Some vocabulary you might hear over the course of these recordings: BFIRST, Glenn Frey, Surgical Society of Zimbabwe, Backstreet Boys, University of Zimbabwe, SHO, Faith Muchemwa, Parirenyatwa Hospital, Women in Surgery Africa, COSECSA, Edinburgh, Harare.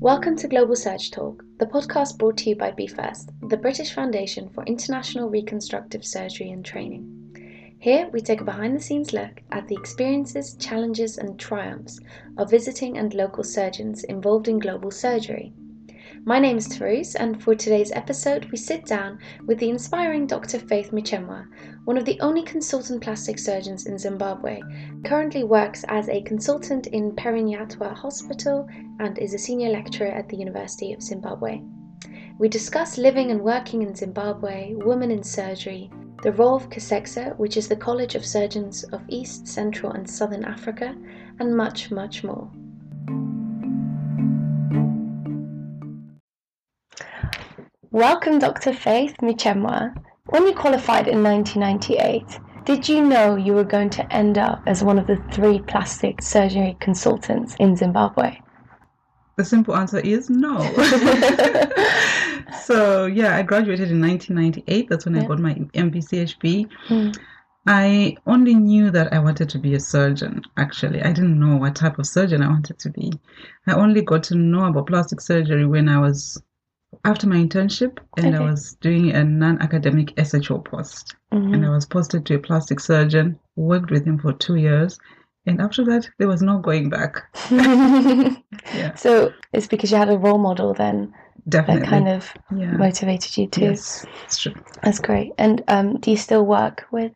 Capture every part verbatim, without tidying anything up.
Welcome to Global Surge Talk, the podcast brought to you by BFIRST, the British Foundation for International Reconstructive Surgery and Training. Here we take a behind-the-scenes look at the experiences, challenges and triumphs of visiting and local surgeons involved in global surgery. My name is Therese, and for today's episode we sit down with the inspiring Doctor Faith Muchemwa, one of the only consultant plastic surgeons in Zimbabwe, currently works as a consultant in Parirenyatwa Hospital and is a senior lecturer at the University of Zimbabwe. We discuss living and working in Zimbabwe, women in surgery, the role of COSECSA, which is the College of Surgeons of East, Central and Southern Africa, and much, much more. Welcome, Doctor Faith Muchemwa. When you qualified in nineteen ninety-eight, did you know you were going to end up as one of the three plastic surgery consultants in Zimbabwe? The simple answer is no. So, yeah, I graduated in nineteen ninety-eight. That's when yeah. I got my M B C H B. Mm. I only knew that I wanted to be a surgeon, actually. I didn't know what type of surgeon I wanted to be. I only got to know about plastic surgery when I was after my internship, and okay. I was doing a non-academic S H O post, mm-hmm. and I was posted to a plastic surgeon, worked with him for two years, and after that, there was no going back. yeah. So it's because you had a role model then Definitely. that kind of yeah. motivated you too. Yes, it's true. That's great. And um, do you still work with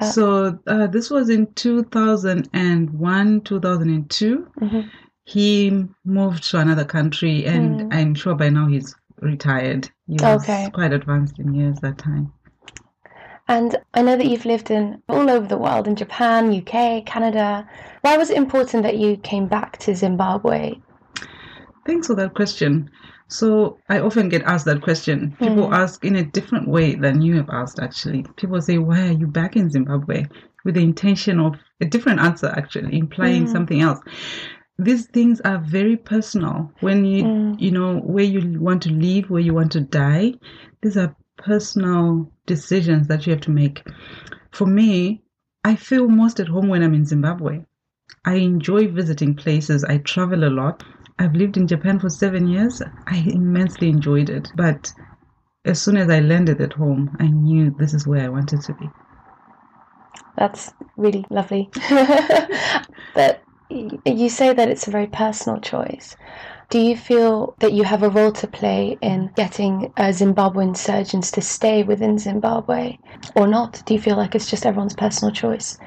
that? So uh, this was in two thousand one, two thousand two. Mm-hmm. He moved to another country, and mm. I'm sure by now he's retired. He was okay. quite advanced in years that time. And I know that you've lived in all over the world, in Japan, U K, Canada. Why was it important that you came back to Zimbabwe? Thanks for that question. So I often get asked that question. People mm. ask in a different way than you have asked, actually. People say, why are you back in Zimbabwe? With the intention of a different answer, actually, implying mm. something else. These things are very personal. When you, mm. you know, where you want to live, where you want to die, these are personal decisions that you have to make. For me, I feel most at home when I'm in Zimbabwe. I enjoy visiting places. I travel a lot. I've lived in Japan for seven years. I immensely enjoyed it. But as soon as I landed at home, I knew this is where I wanted to be. That's really lovely. But you say that it's a very personal choice. Do you feel that you have a role to play in getting uh, Zimbabwean surgeons to stay within Zimbabwe or not? Do you feel like it's just everyone's personal choice?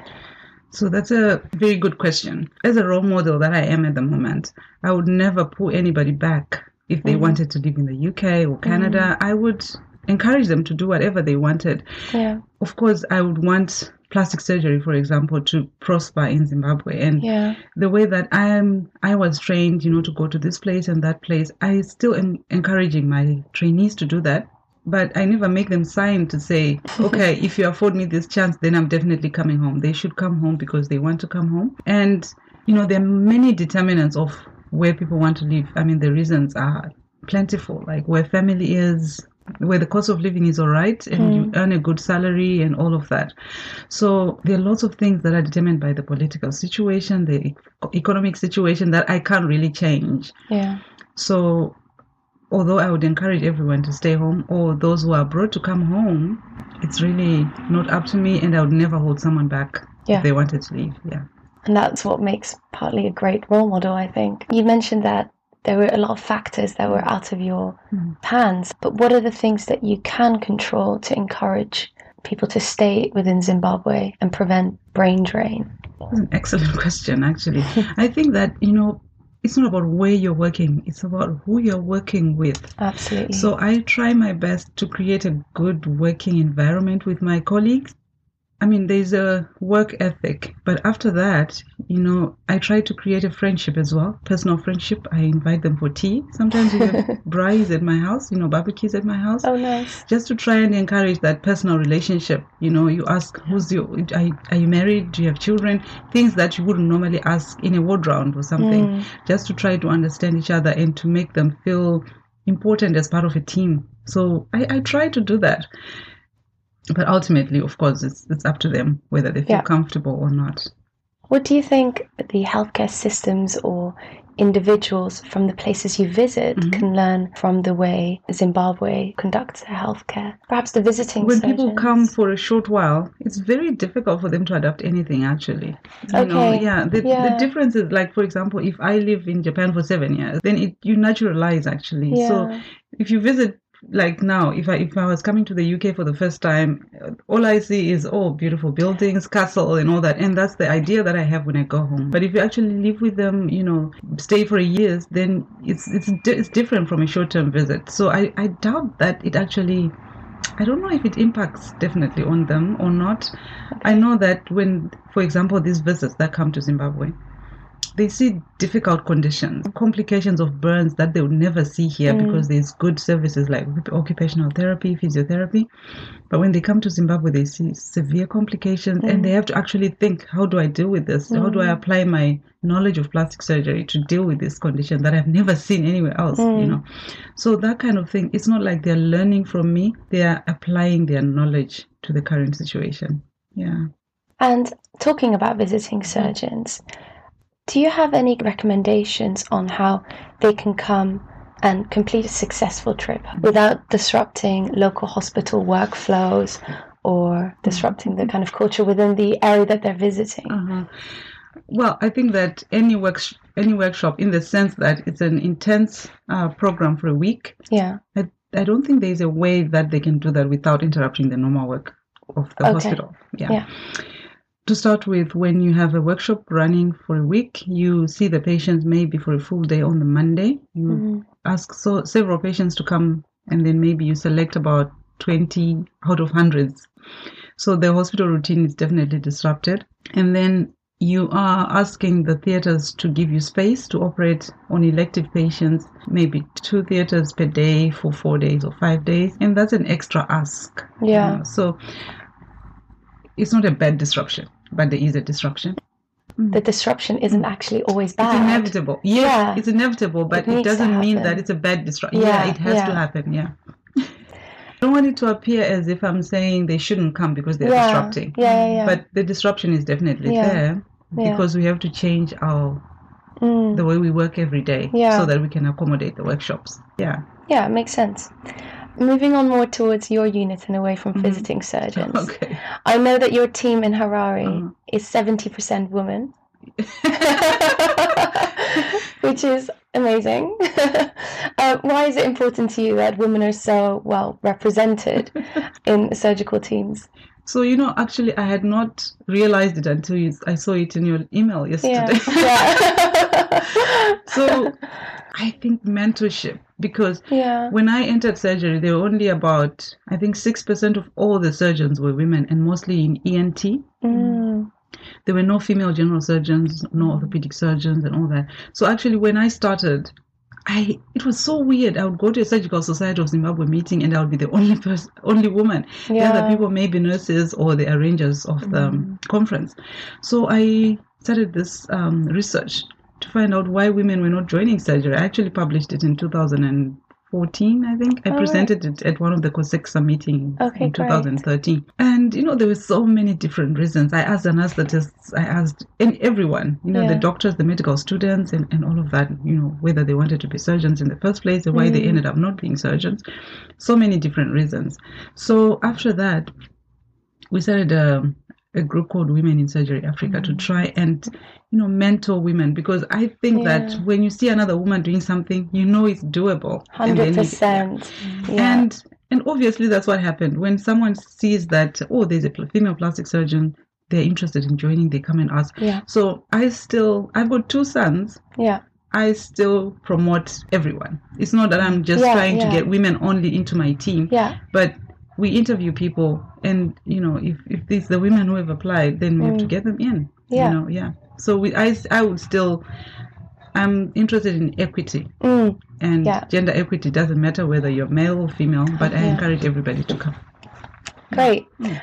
So that's a very good question. As a role model that I am at the moment, I would never pull anybody back if they mm. wanted to live in the U K or Canada. Mm. I would encourage them to do whatever they wanted. Yeah. Of course, I would want plastic surgery, for example, to prosper in Zimbabwe. And yeah. the way that I am, I was trained, you know, to go to this place and that place, I still am encouraging my trainees to do that. But I never make them sign to say, okay, if you afford me this chance, then I'm definitely coming home. They should come home because they want to come home. And, you know, there are many determinants of where people want to live. I mean, the reasons are plentiful, like where family is, where the cost of living is all right and mm. you earn a good salary and all of that. So there are lots of things that are determined by the political situation, the economic situation that I can't really change. Yeah. So although I would encourage everyone to stay home or those who are abroad to come home, it's really not up to me, and I would never hold someone back yeah. if they wanted to leave. Yeah. And that's what makes partly a great role model, I think. You mentioned that there were a lot of factors that were out of your mm. hands. But what are the things that you can control to encourage people to stay within Zimbabwe and prevent brain drain? That's an excellent question, actually. I think that, you know, it's not about where you're working. It's about who you're working with. Absolutely. So I try my best to create a good working environment with my colleagues. I mean, there's a work ethic, but after that, you know, I try to create a friendship as well, personal friendship. I invite them for tea. Sometimes we have braais at my house, you know, barbecues at my house. Oh, nice. Just to try and encourage that personal relationship. You know, you ask, who's your, are, are you married? Do you have children? Things that you wouldn't normally ask in a ward round or something, mm. just to try to understand each other and to make them feel important as part of a team. So I, I try to do that. But ultimately, of course, it's it's up to them whether they feel yeah. comfortable or not. What do you think the healthcare systems or individuals from the places you visit mm-hmm. can learn from the way Zimbabwe conducts their healthcare? Perhaps the visiting When surgeons. People come for a short while, it's very difficult for them to adapt anything, actually. You okay. know, yeah, the, yeah. the difference is, like, for example, if I live in Japan for seven years, then it, you naturalize, actually. Yeah. So if you visit, like now, if I if I was coming to the U K for the first time, all I see is, oh, beautiful buildings, castle and all that. And that's the idea that I have when I go home. But if you actually live with them, you know, stay for years, then it's it's, it's different from a short-term visit. So I, I doubt that it actually, I don't know if it impacts definitely on them or not. Okay. I know that when, for example, these visitors that come to Zimbabwe, they see difficult conditions, complications of burns that they would never see here mm. because there's good services like occupational therapy, physiotherapy. But when they come to Zimbabwe, they see severe complications mm. and they have to actually think, how do I deal with this? Mm. How do I apply my knowledge of plastic surgery to deal with this condition that I've never seen anywhere else, mm. you know? So that kind of thing, it's not like they're learning from me. They are applying their knowledge to the current situation. Yeah. And talking about visiting surgeons, do you have any recommendations on how they can come and complete a successful trip without disrupting local hospital workflows or disrupting the kind of culture within the area that they're visiting? Uh-huh. Well, I think that any work, any workshop, in the sense that it's an intense uh, program for a week, yeah, I, I don't think there's a way that they can do that without interrupting the normal work of the okay. hospital. Yeah. yeah. To start with, when you have a workshop running for a week, you see the patients maybe for a full day on the Monday. You mm-hmm. ask so several patients to come, and then maybe you select about twenty out of hundreds. So the hospital routine is definitely disrupted. And then you are asking the theatres to give you space to operate on elective patients, maybe two theatres per day for four days or five days. And that's an extra ask. Yeah. You know? So it's not a bad disruption. But there is a disruption. The disruption isn't actually always bad. It's inevitable. Yes, yeah. It's inevitable, but it, it doesn't mean that it's a bad disruption. Yeah, yeah it has yeah. to happen, yeah. I don't want it to appear as if I'm saying they shouldn't come because they're yeah. disrupting. Yeah, yeah, yeah. But the disruption is definitely yeah. there because yeah. we have to change our mm. the way we work every day yeah. so that we can accommodate the workshops. Yeah. Yeah, it makes sense. Moving on more towards your unit and away from mm-hmm. visiting surgeons. Okay. I know that your team in Harare mm-hmm. is seventy percent women, which is amazing. uh, why is it important to you that women are so well represented in surgical teams? So, you know, actually, I had not realized it until you, I saw it in your email yesterday. Yeah. yeah. So, I think mentorship, because yeah. when I entered surgery, there were only about, I think, six percent of all the surgeons were women, and mostly in E N T. Mm. There were no female general surgeons, no orthopedic surgeons and all that. So, actually, when I started, I, it was so weird. I would go to a Surgical Society of Zimbabwe meeting and I would be the only person, only woman. Yeah. The other people may be nurses or the arrangers of mm. the um, conference. So I started this um, research to find out why women were not joining surgery. I actually published it in two thousand fourteen, I think. I All presented right. it at one of the COSECSA meetings okay, in twenty thirteen. Great. And, you know, there were so many different reasons. I asked anesthetists, I asked and everyone, you know, yeah. the doctors, the medical students and, and all of that, you know, whether they wanted to be surgeons in the first place and why mm. they ended up not being surgeons. So many different reasons. So after that, we started a, a group called Women in Surgery Africa mm. to try and, you know, mentor women, because I think yeah. that when you see another woman doing something, you know it's doable. one hundred percent. And, yeah. and and obviously that's what happened. When someone sees that, oh, there's a female plastic surgeon, they're interested in joining, they come and ask. Yeah. So I still, I've got two sons. Yeah. I still promote everyone. It's not that I'm just yeah, trying yeah. to get women only into my team. Yeah. But we interview people and, you know, if, if it's the women who have applied, then we mm. have to get them in. Yeah. You know, yeah. So we, I, I would still, I'm interested in equity mm, and yeah. gender equity doesn't matter whether you're male or female, but I yeah. encourage everybody to come. Great. Yeah.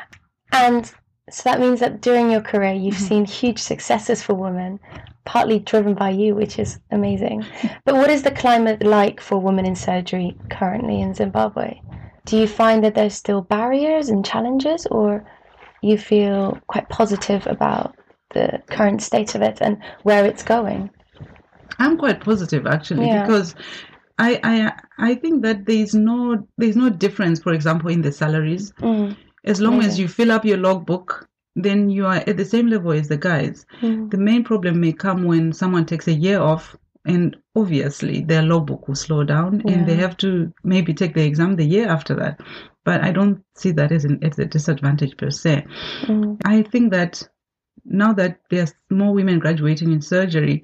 And so that means that during your career, you've mm-hmm. seen huge successes for women, partly driven by you, which is amazing. But what is the climate like for women in surgery currently in Zimbabwe? Do you find that there's still barriers and challenges, or you feel quite positive about the current state of it and where it's going? I'm quite positive, actually, yeah. because I, I I think that there's no there's no difference, for example, in the salaries. Mm. As long yeah. as you fill up your logbook, then you are at the same level as the guys. Mm. The main problem may come when someone takes a year off, and obviously their logbook will slow down, yeah. and they have to maybe take the exam the year after that. But I don't see that as, an, as a disadvantage per se. Mm. I think that now that there's more women graduating in surgery,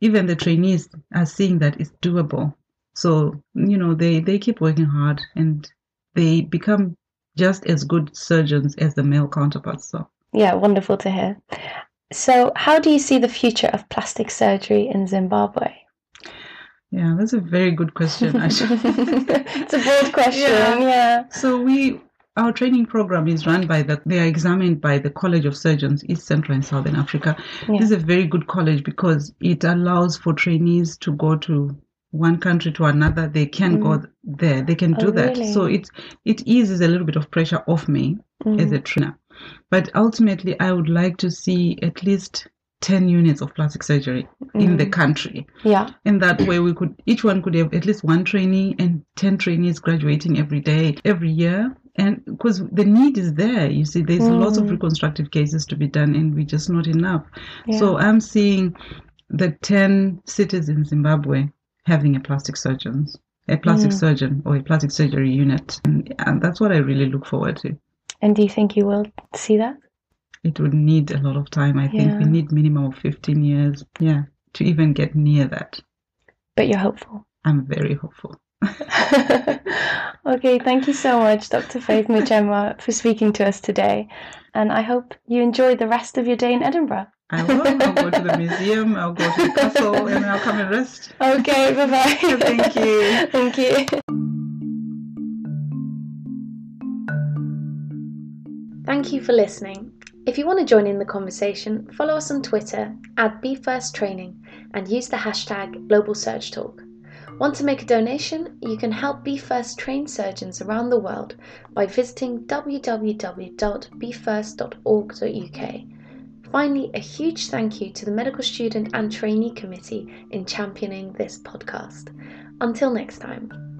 even the trainees are seeing that it's doable. So, you know, they, they keep working hard and they become just as good surgeons as the male counterparts. So yeah, wonderful to hear. So how do you see the future of plastic surgery in Zimbabwe? Yeah, that's a very good question, actually. It's a broad question, yeah. yeah. So we, our training program is run by the, they are examined by the College of Surgeons, East, Central and Southern Africa. Yeah. This is a very good college because it allows for trainees to go to one country to another. They can mm. go there. They can do oh, that. Really? So it, it eases a little bit of pressure off me mm. as a trainer. But ultimately, I would like to see at least ten units of plastic surgery mm. in the country. Yeah. In that way, we could, each one could have at least one trainee and ten trainees graduating every day, every year. And because the need is there, you see, there's mm. lots of reconstructive cases to be done and we're just not enough. Yeah. So I'm seeing the ten cities in Zimbabwe having a plastic surgeons, a plastic mm. surgeon or a plastic surgery unit. And, and that's what I really look forward to. And do you think you will see that? It would need a lot of time. I yeah. think we need minimum of fifteen years, yeah, to even get near that. But you're hopeful. I'm very hopeful. Okay, thank you so much, Doctor Faith Muchemwa, for speaking to us today. And I hope you enjoy the rest of your day in Edinburgh. I will. I'll go to the museum, I'll go to the castle, and I'll come and rest. Okay, bye-bye. Thank you. Thank you. Thank you for listening. If you want to join in the conversation, follow us on Twitter at BFIRST Training and use the hashtag Global Surge Talk. Want to make a donation? You can help BFIRST train surgeons around the world by visiting w w w dot b first dot org dot u k. Finally, a huge thank you to the Medical Student and Trainee Committee in championing this podcast. Until next time.